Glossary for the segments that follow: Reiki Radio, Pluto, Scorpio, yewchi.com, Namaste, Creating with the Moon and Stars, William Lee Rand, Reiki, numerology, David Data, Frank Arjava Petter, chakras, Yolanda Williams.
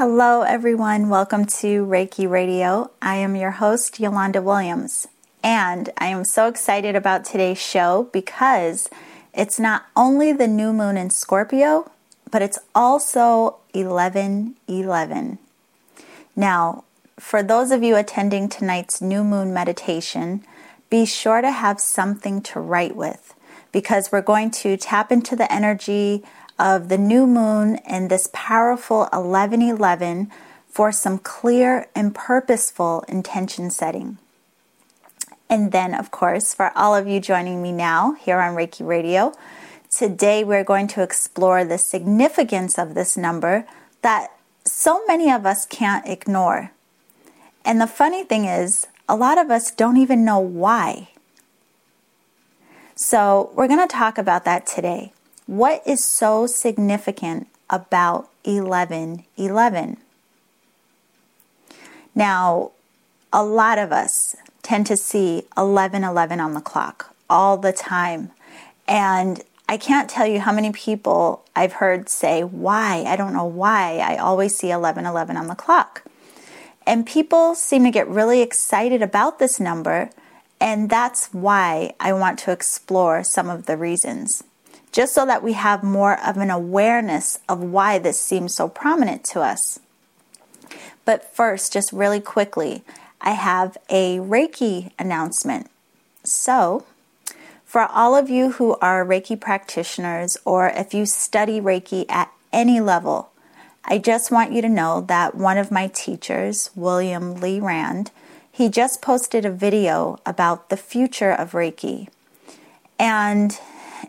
Hello everyone, welcome to Reiki Radio. I am your host, Yolanda Williams, and I am so excited about today's show because it's not only the new moon in Scorpio, but it's also 11/11. Now, for those of you attending tonight's new moon meditation, be sure to have something to write with because we're going to tap into the energy of the new moon and this powerful 11/11 for some clear and purposeful intention setting. And then, of course, for all of you joining me now here on Reiki Radio, today we're going to explore the significance of this number that so many of us can't ignore. And the funny thing is, a lot of us don't even know why. So we're going to talk about that today. What is so significant about 11/11? Now, a lot of us tend to see 11/11 on the clock all the time. And I can't tell you how many people I've heard say, why? I don't know why I always see 11/11 on the clock. And people seem to get really excited about this number. And that's why I want to explore some of the reasons, just so that we have more of an awareness of why this seems so prominent to us. But first, just really quickly, I have a Reiki announcement. So, for all of you who are Reiki practitioners, or if you study Reiki at any level, I just want you to know that one of my teachers, William Lee Rand, he just posted a video about the future of Reiki. And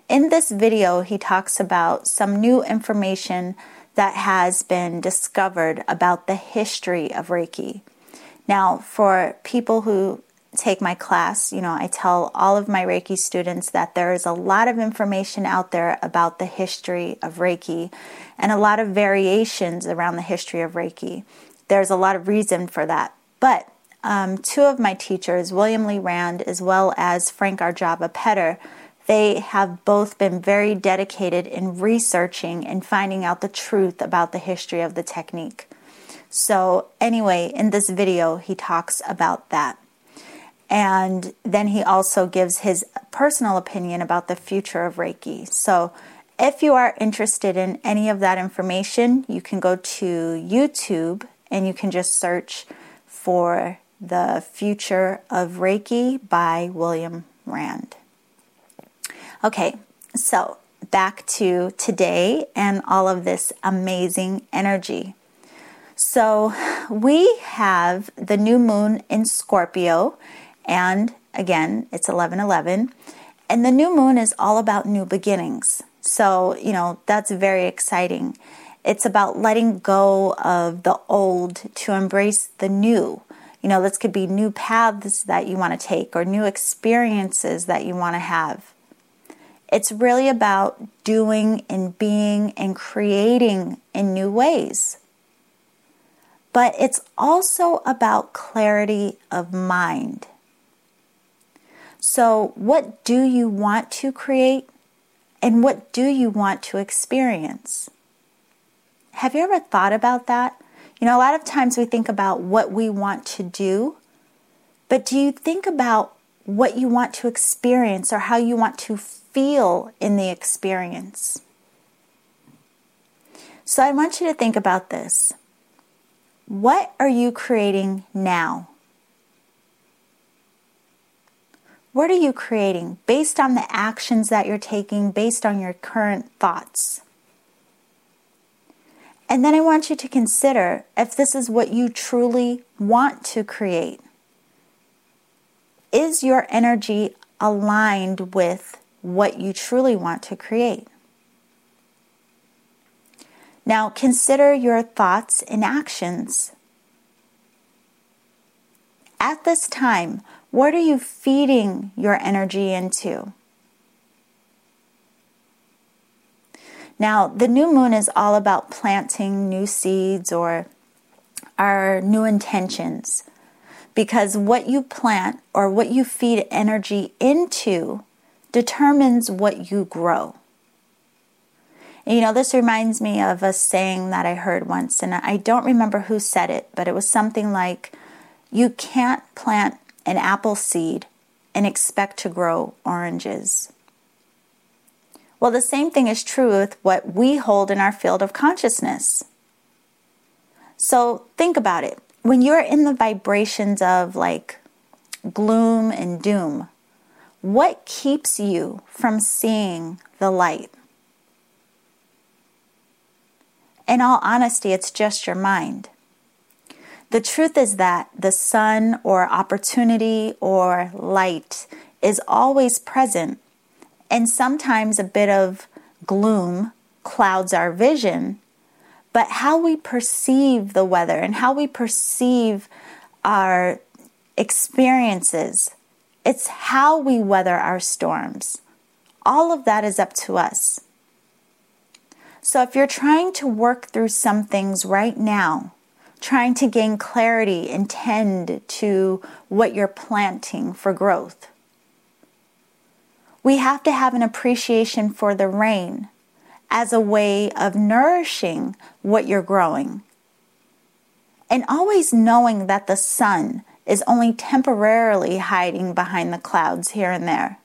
in this video, he talks about some new information that has been discovered about the history of Reiki. Now, for people who take my class, I tell all of my Reiki students that there is a lot of information out there about the history of Reiki and a lot of variations around the history of Reiki. There's a lot of reason for that. But two of my teachers, William Lee Rand as well as Frank Arjava Petter, they have both been very dedicated in researching and finding out the truth about the history of the technique. So anyway, in this video, he talks about that. And then he also gives his personal opinion about the future of Reiki. So if you are interested in any of that information, you can go to YouTube and you can just search for The Future of Reiki by William Rand. Okay, so back to today and all of this amazing energy. So we have the new moon in Scorpio, and again, it's 11/11, and the new moon is all about new beginnings. So, that's very exciting. It's about letting go of the old to embrace the new. This could be new paths that you want to take or new experiences that you want to have. It's really about doing and being and creating in new ways. But it's also about clarity of mind. So what do you want to create and what do you want to experience? Have you ever thought about that? A lot of times we think about what we want to do, but do you think about what you want to experience or how you want to feel in the experience? So I want you to think about this. What are you creating now? What are you creating based on the actions that you're taking, based on your current thoughts? And then I want you to consider if this is what you truly want to create. Is your energy aligned with what you truly want to create? Now consider your thoughts and actions. At this time, what are you feeding your energy into? Now, the new moon is all about planting new seeds or our new intentions, because what you plant or what you feed energy into determines what you grow. And, you know, this reminds me of a saying that I heard once, and I don't remember who said it, but it was something like, you can't plant an apple seed and expect to grow oranges. Well, the same thing is true with what we hold in our field of consciousness. So think about it. When you're in the vibrations of like gloom and doom, what keeps you from seeing the light? In all honesty, it's just your mind. The truth is that the sun or opportunity or light is always present, and sometimes a bit of gloom clouds our vision, but how we perceive the weather and how we perceive our experiences, it's how we weather our storms. All of that is up to us. So if you're trying to work through some things right now, trying to gain clarity and tend to what you're planting for growth, we have to have an appreciation for the rain as a way of nourishing what you're growing. And always knowing that the sun is only temporarily hiding behind the clouds here and there.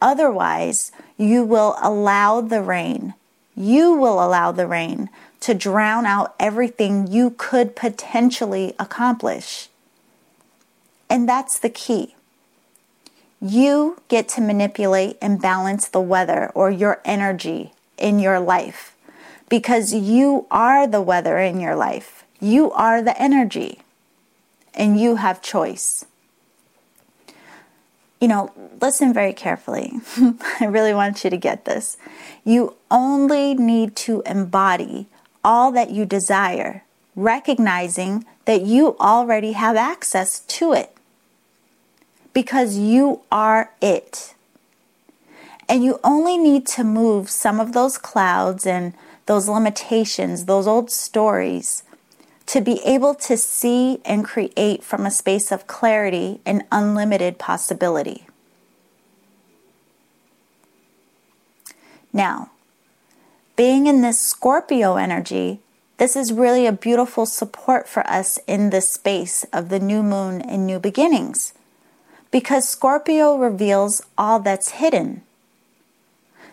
Otherwise, you will allow the rain to drown out everything you could potentially accomplish. And that's the key. You get to manipulate and balance the weather or your energy in your life, because you are the weather in your life. You are the energy, and you have choice. You know, listen very carefully. I really want you to get this. You only need to embody all that you desire, recognizing that you already have access to it, because you are it. And you only need to move some of those clouds and those limitations, those old stories, to be able to see and create from a space of clarity and unlimited possibility. Now, being in this Scorpio energy, this is really a beautiful support for us in this space of the new moon and new beginnings, because Scorpio reveals all that's hidden.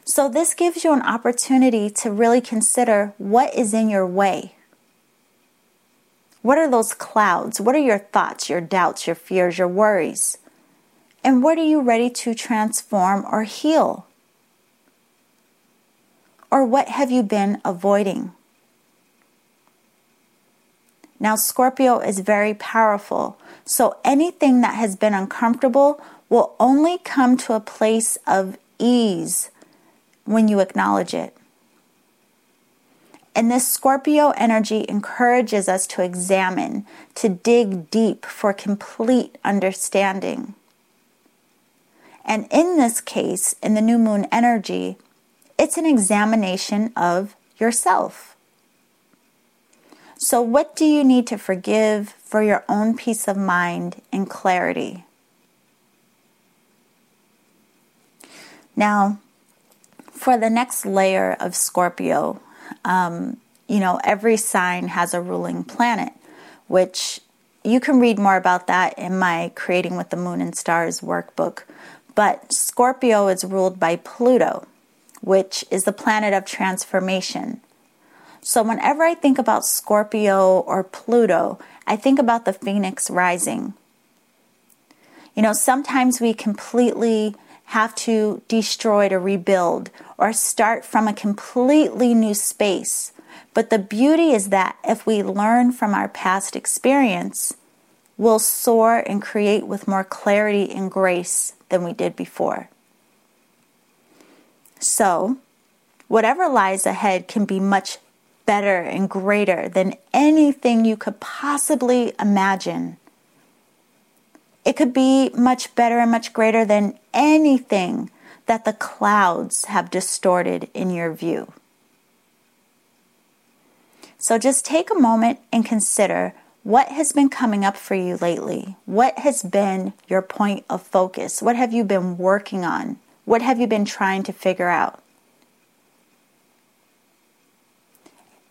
So this gives you an opportunity to really consider what is in your way. What are those clouds? What are your thoughts, your doubts, your fears, your worries? And what are you ready to transform or heal? Or what have you been avoiding? Now, Scorpio is very powerful, so anything that has been uncomfortable will only come to a place of ease when you acknowledge it. And this Scorpio energy encourages us to examine, to dig deep for complete understanding. And in this case, in the new moon energy, it's an examination of yourself. So what do you need to forgive for your own peace of mind and clarity? Now, for the next layer of Scorpio, you know, every sign has a ruling planet, which you can read more about that in my Creating with the Moon and Stars workbook. But Scorpio is ruled by Pluto, which is the planet of transformation. So whenever I think about Scorpio or Pluto, I think about the Phoenix rising. You know, sometimes we completely have to destroy to rebuild or start from a completely new space. But the beauty is that if we learn from our past experience, we'll soar and create with more clarity and grace than we did before. So, whatever lies ahead can be much better and greater than anything you could possibly imagine. It could be much better and much greater than anything that the clouds have distorted in your view. So just take a moment and consider what has been coming up for you lately. What has been your point of focus? What have you been working on? What have you been trying to figure out?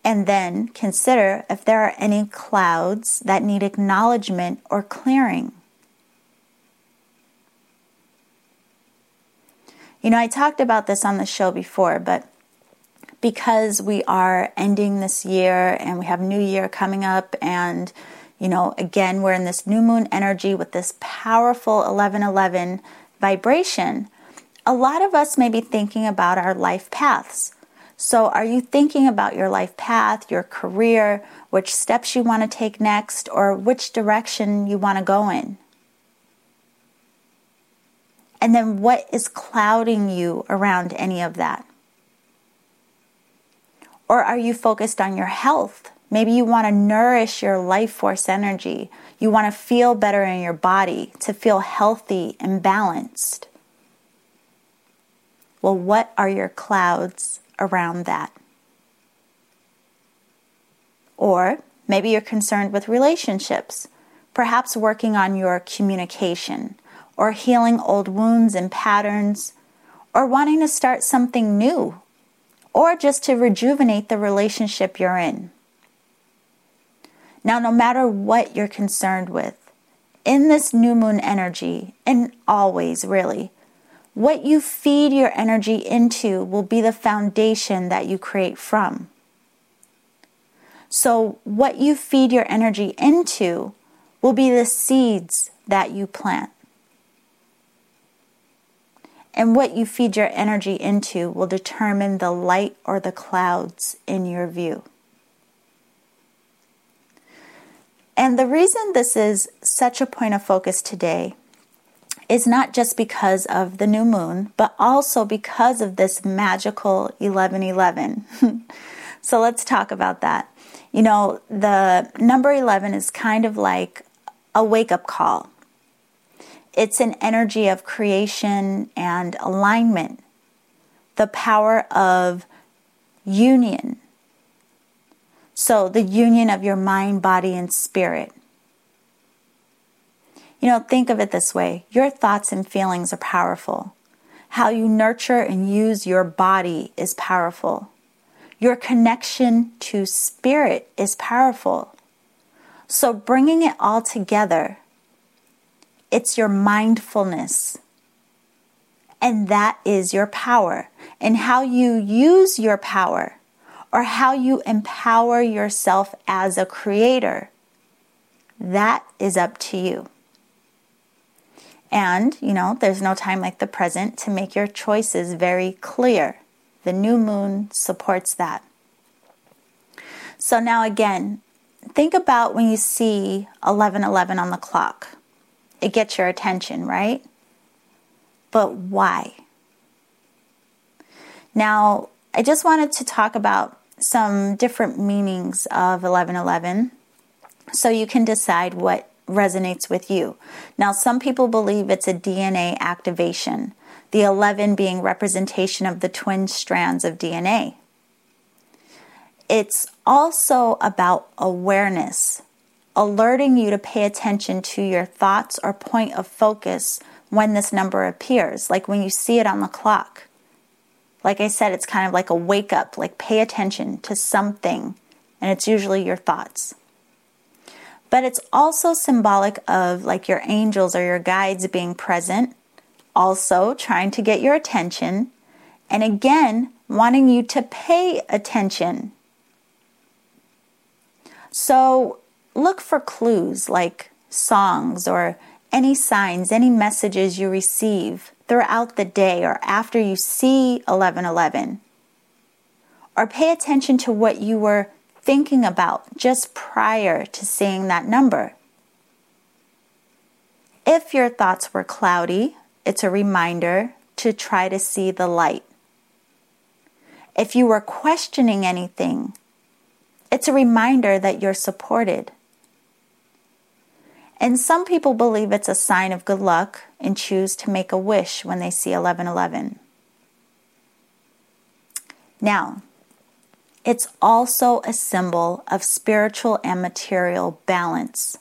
and then consider if there are any clouds that need acknowledgement or clearing. You know, I talked about this on the show before, but because we are ending this year and we have New Year coming up, and, you know, again, we're in this new moon energy with this powerful 1111 vibration, a lot of us may be thinking about our life paths. So are you thinking about your life path, your career, which steps you want to take next, or which direction you want to go in? And then what is clouding you around any of that? Or are you focused on your health? Maybe you want to nourish your life force energy. You want to feel better in your body, to feel healthy and balanced. Well, what are your clouds around that? Or maybe you're concerned with relationships, perhaps working on your communication, or healing old wounds and patterns, or wanting to start something new, or just to rejuvenate the relationship you're in. Now, no matter what you're concerned with, in this new moon energy, and always really, what you feed your energy into will be the foundation that you create from. So what you feed your energy into will be the seeds that you plant. And what you feed your energy into will determine the light or the clouds in your view. And the reason this is such a point of focus today is not just because of the new moon, but also because of this magical 1111. So let's talk about that. You know, the number 11 is kind of like a wake-up call. It's an energy of creation and alignment, the power of union. So the union of your mind, body, and spirit. You know, think of it this way. Your thoughts and feelings are powerful. How you nurture and use your body is powerful. Your connection to spirit is powerful. So bringing it all together, it's your mindfulness. And that is your power. And how you use your power, or how you empower yourself as a creator, that is up to you. And, you know, there's no time like the present to make your choices very clear. The new moon supports that. So now again, think about when you see 11:11 on the clock. It gets your attention, right? But why? Now, I just wanted to talk about some different meanings of 11:11 so you can decide what resonates with you. Now, some people believe it's a DNA activation, the 11 being representation of the twin strands of DNA. It's also about awareness, alerting you to pay attention to your thoughts or point of focus when this number appears, like when you see it on the clock. Like I said, it's kind of like a wake up, like pay attention to something, and it's usually your thoughts. But it's also symbolic of like your angels or your guides being present, also trying to get your attention, and again, wanting you to pay attention. So look for clues like songs or any signs, any messages you receive throughout the day or after you see 11:11. Or pay attention to what you were thinking about just prior to seeing that number. If your thoughts were cloudy, it's a reminder to try to see the light. If you were questioning anything, it's a reminder that you're supported. And some people believe it's a sign of good luck and choose to make a wish when they see 11:11. Now, it's also a symbol of spiritual and material balance.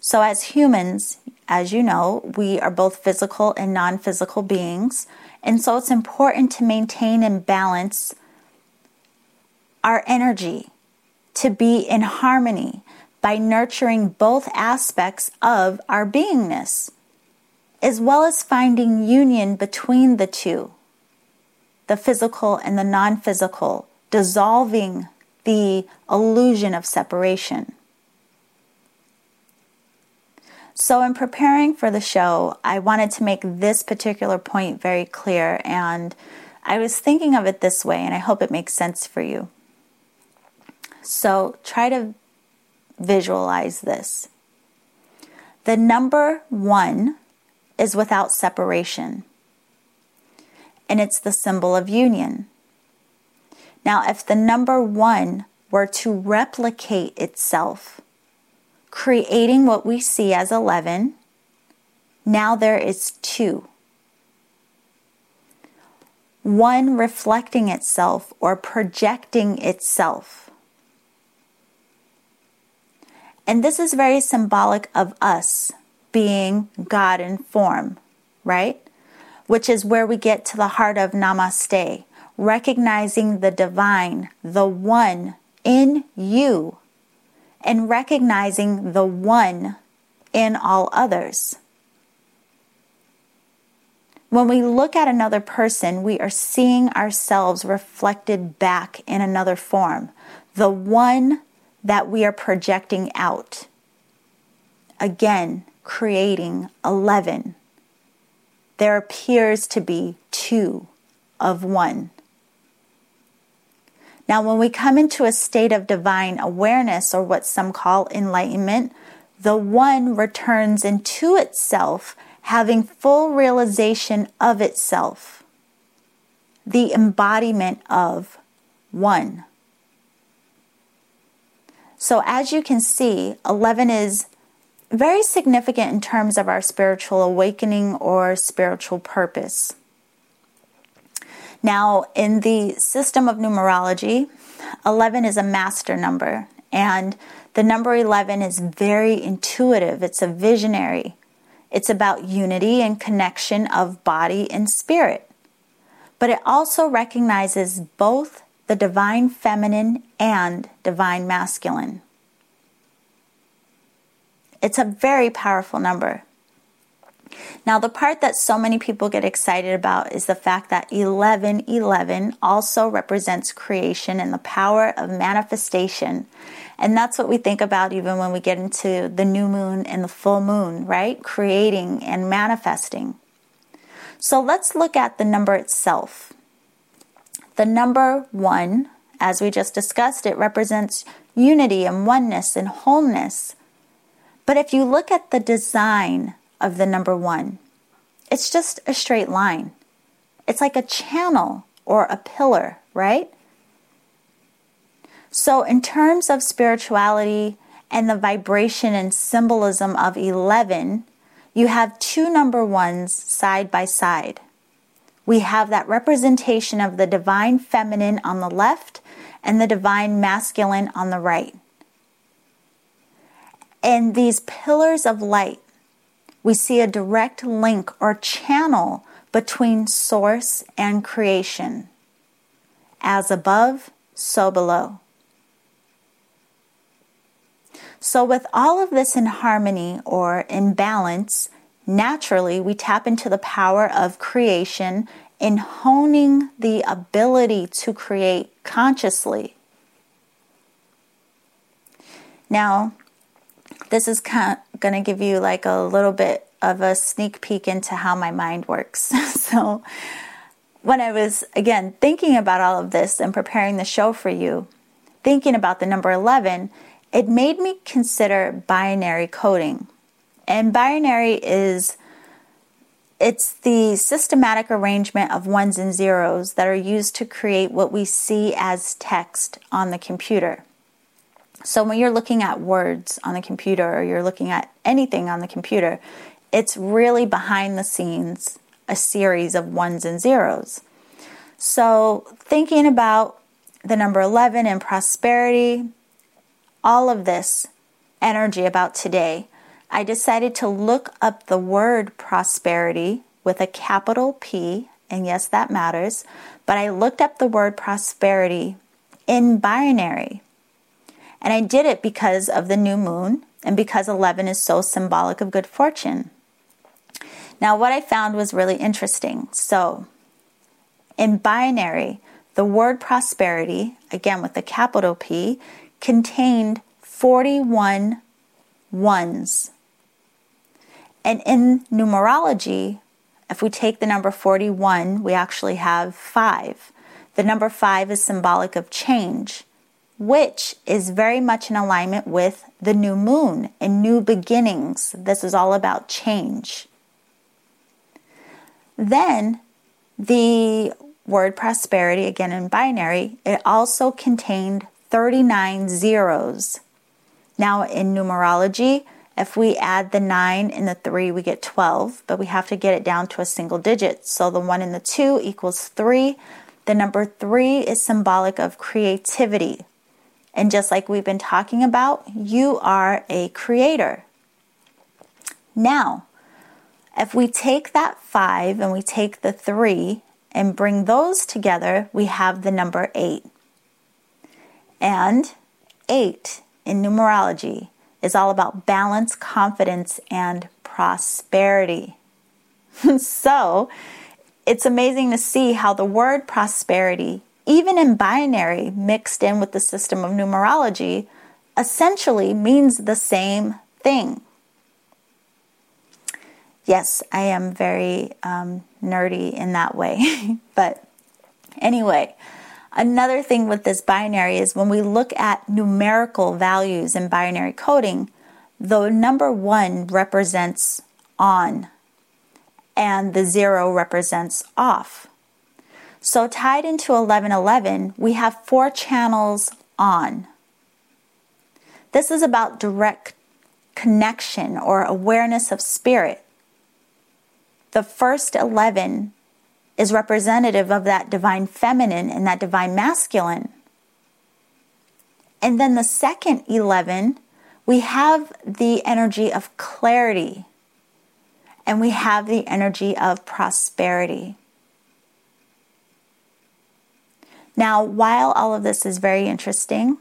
So as humans, as you know, we are both physical and non-physical beings. And so it's important to maintain and balance our energy to be in harmony by nurturing both aspects of our beingness, as well as finding union between the two, the physical and the non-physical, dissolving the illusion of separation. So in preparing for the show, I wanted to make this particular point very clear, and I was thinking of it this way, and I hope it makes sense for you. So try to visualize this. The number 1 is without separation, and it's the symbol of union. Now, if the number 1 were to replicate itself, creating what we see as 11, now there is 2. 1 reflecting itself or projecting itself. And this is very symbolic of us being God in form, right? Which is where we get to the heart of Namaste, recognizing the divine, the one in you, and recognizing the one in all others. When we look at another person, we are seeing ourselves reflected back in another form, the one that we are projecting out. Again, creating 11. There appears to be 2 of 1. Now, when we come into a state of divine awareness, or what some call enlightenment, the one returns into itself, having full realization of itself, the embodiment of one. So as you can see, 11 is very significant in terms of our spiritual awakening or spiritual purpose. Now, in the system of numerology, 11 is a master number, and the number 11 is very intuitive. It's a visionary. It's about unity and connection of body and spirit. But it also recognizes both the divine feminine and divine masculine. It's a very powerful number. Now, the part that so many people get excited about is the fact that 1111 also represents creation and the power of manifestation. And that's what we think about even when we get into the new moon and the full moon, right? Creating and manifesting. So let's look at the number itself. The number 1, as we just discussed, it represents unity and oneness and wholeness. But if you look at the design of the number 1, it's just a straight line. It's like a channel or a pillar, right? So in terms of spirituality and the vibration and symbolism of 11, you have 2 number 1s side by side. We have that representation of the divine feminine on the left and the divine masculine on the right. And these pillars of light, we see a direct link or channel between source and creation. As above, so below. So with all of this in harmony or in balance, naturally we tap into the power of creation in honing the ability to create consciously. Now, this is kind of going to give you like a little bit of a sneak peek into how my mind works. So when I was, again, thinking about all of this and preparing the show for you, thinking about the number 11, it made me consider binary coding. And binary it's the systematic arrangement of ones and zeros that are used to create what we see as text on the computer. So when you're looking at words on the computer, or you're looking at anything on the computer, it's really behind the scenes a series of ones and zeros. So thinking about the number 11 and prosperity, all of this energy about today, I decided to look up the word prosperity with a capital P, and yes, that matters, but I looked up the word prosperity in binary. And I did it because of the new moon and because 11 is so symbolic of good fortune. Now, what I found was really interesting. So, in binary, the word prosperity, again with a capital P, contained 41 ones. And in numerology, if we take the number 41, we actually have 5. The number 5 is symbolic of change, which is very much in alignment with the new moon and new beginnings. This is all about change. Then the word prosperity, again in binary, it also contained 39 zeros. Now in numerology, if we add the 9 and the 3, we get 12, but we have to get it down to a single digit. So the 1 and the 2 equals 3. The number 3 is symbolic of creativity. And just like we've been talking about, you are a creator. Now, if we take that 5 and we take the 3 and bring those together, we have the number 8. And 8 in numerology is all about balance, confidence, and prosperity. So, it's amazing to see how the word prosperity, even in binary, mixed in with the system of numerology, essentially means the same thing. Yes, I am very nerdy in that way. But anyway, another thing with this binary is when we look at numerical values in binary coding, the number 1 represents on, and the 0 represents off. So tied into 1111, we have 4 channels on. This is about direct connection or awareness of spirit. The first 11 is representative of that divine feminine and that divine masculine. And then the second 11, we have the energy of clarity. And we have the energy of prosperity. Now, while all of this is very interesting,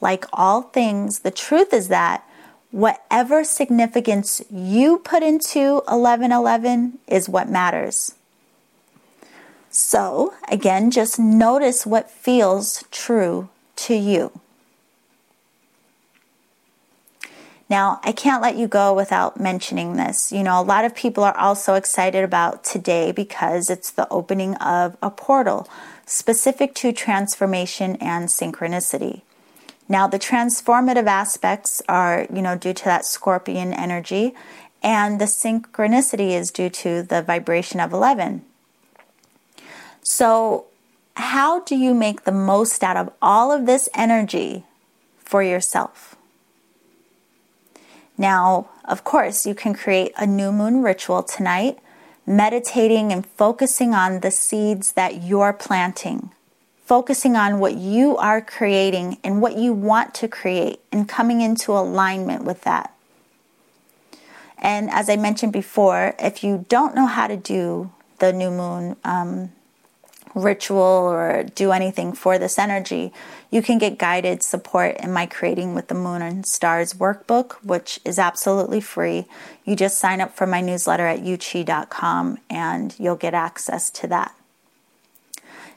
like all things, the truth is that whatever significance you put into 1111 is what matters. So, again, just notice what feels true to you. Now, I can't let you go without mentioning this. You know, a lot of people are also excited about today because it's the opening of a portal specific to transformation and synchronicity. Now, the transformative aspects are, due to that scorpion energy, and the synchronicity is due to the vibration of 11. So, how do you make the most out of all of this energy for yourself? Now, of course, you can create a new moon ritual tonight, meditating and focusing on the seeds that you're planting, focusing on what you are creating and what you want to create and coming into alignment with that. And as I mentioned before, if you don't know how to do the new moon ritual or do anything for this energy, you can get guided support in my Creating with the Moon and Stars workbook, which is absolutely free. You just sign up for my newsletter at yewchi.com and you'll get access to that.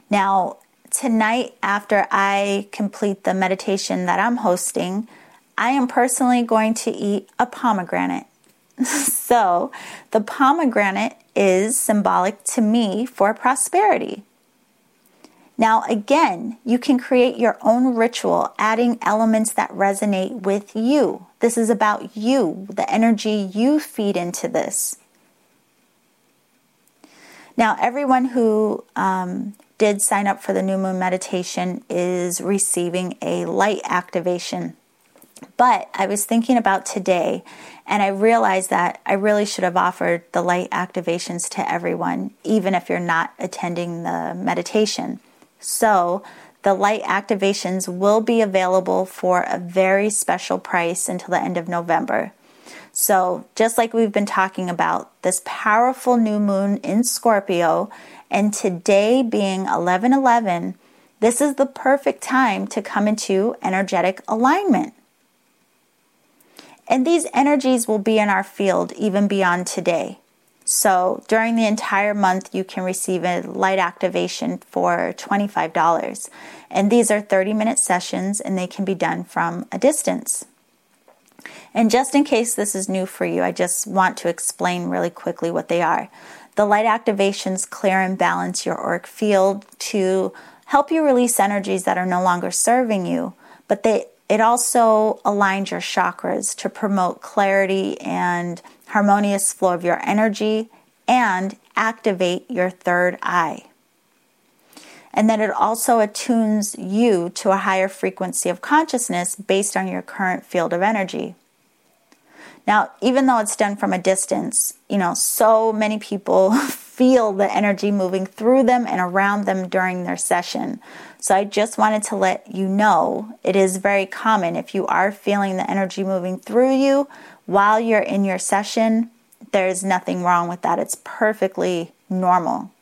Now, tonight after I complete the meditation that I'm hosting, I am personally going to eat a pomegranate. So, the pomegranate is symbolic to me for prosperity. Now, again, you can create your own ritual, adding elements that resonate with you. This is about you, the energy you feed into this. Now, everyone who did sign up for the new moon meditation is receiving a light activation. But I was thinking about today, and I realized that I really should have offered the light activations to everyone, even if you're not attending the meditation. So the light activations will be available for a very special price until the end of November. So just like we've been talking about, this powerful new moon in Scorpio and today being 11/11, This is the perfect time to come into energetic alignment. And these energies will be in our field even beyond today. So during the entire month, you can receive a light activation for $25. And these are 30-minute sessions, and they can be done from a distance. And just in case this is new for you, I just want to explain really quickly what they are. The light activations clear and balance your auric field to help you release energies that are no longer serving you, but it also aligns your chakras to promote clarity and harmonious flow of your energy and activate your third eye. And then it also attunes you to a higher frequency of consciousness based on your current field of energy. Now, even though it's done from a distance, so many people feel the energy moving through them and around them during their session. So I just wanted to let you know it is very common if you are feeling the energy moving through you while you're in your session, there's nothing wrong with that. It's perfectly normal.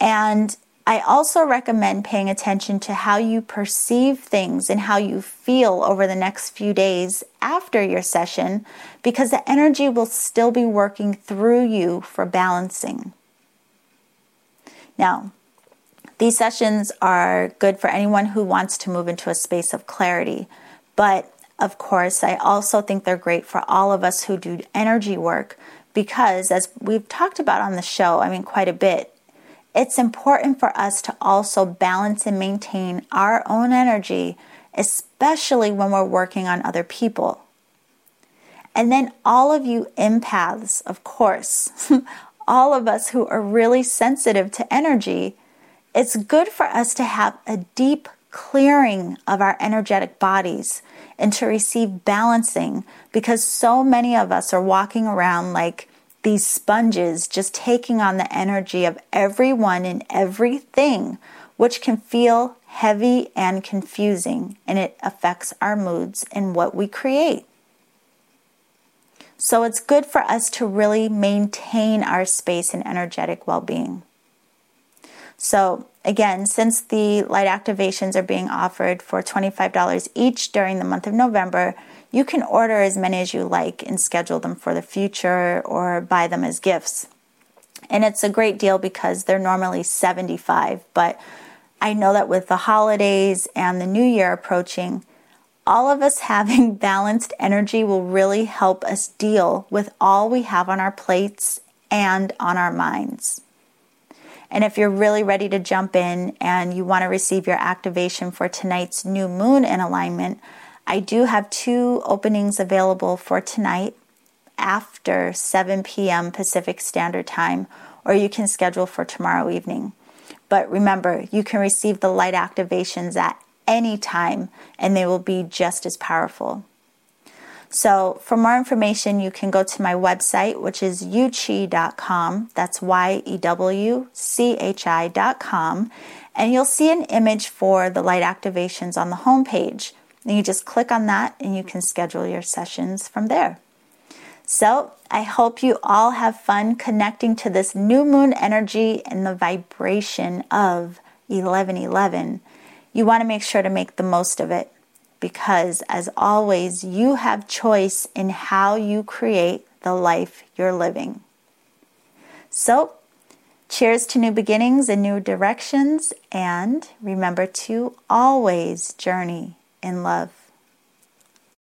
And I also recommend paying attention to how you perceive things and how you feel over the next few days after your session, because the energy will still be working through you for balancing. Now, these sessions are good for anyone who wants to move into a space of clarity, but of course, I also think they're great for all of us who do energy work, because as we've talked about on the show, quite a bit, it's important for us to also balance and maintain our own energy, especially when we're working on other people. And then all of you empaths, of course, all of us who are really sensitive to energy, it's good for us to have a deep clearing of our energetic bodies and to receive balancing, because so many of us are walking around like these sponges, just taking on the energy of everyone and everything, which can feel heavy and confusing, and it affects our moods and what we create. So it's good for us to really maintain our space and energetic well-being. So again, since the light activations are being offered for $25 each during the month of November, you can order as many as you like and schedule them for the future or buy them as gifts. And it's a great deal because they're normally $75, but I know that with the holidays and the new year approaching, all of us having balanced energy will really help us deal with all we have on our plates and on our minds. And if you're really ready to jump in and you want to receive your activation for tonight's new moon in alignment, I do have 2 openings available for tonight after 7 p.m. Pacific Standard Time, or you can schedule for tomorrow evening. But remember, you can receive the light activations at any time, and they will be just as powerful. So for more information, you can go to my website, which is yewchi.com. That's yewchi.com. And you'll see an image for the light activations on the homepage. And you just click on that and you can schedule your sessions from there. So I hope you all have fun connecting to this new moon energy and the vibration of 11/11. You want to make sure to make the most of it, because as always, you have choice in how you create the life you're living. So cheers to new beginnings and new directions, and remember to always journey in love.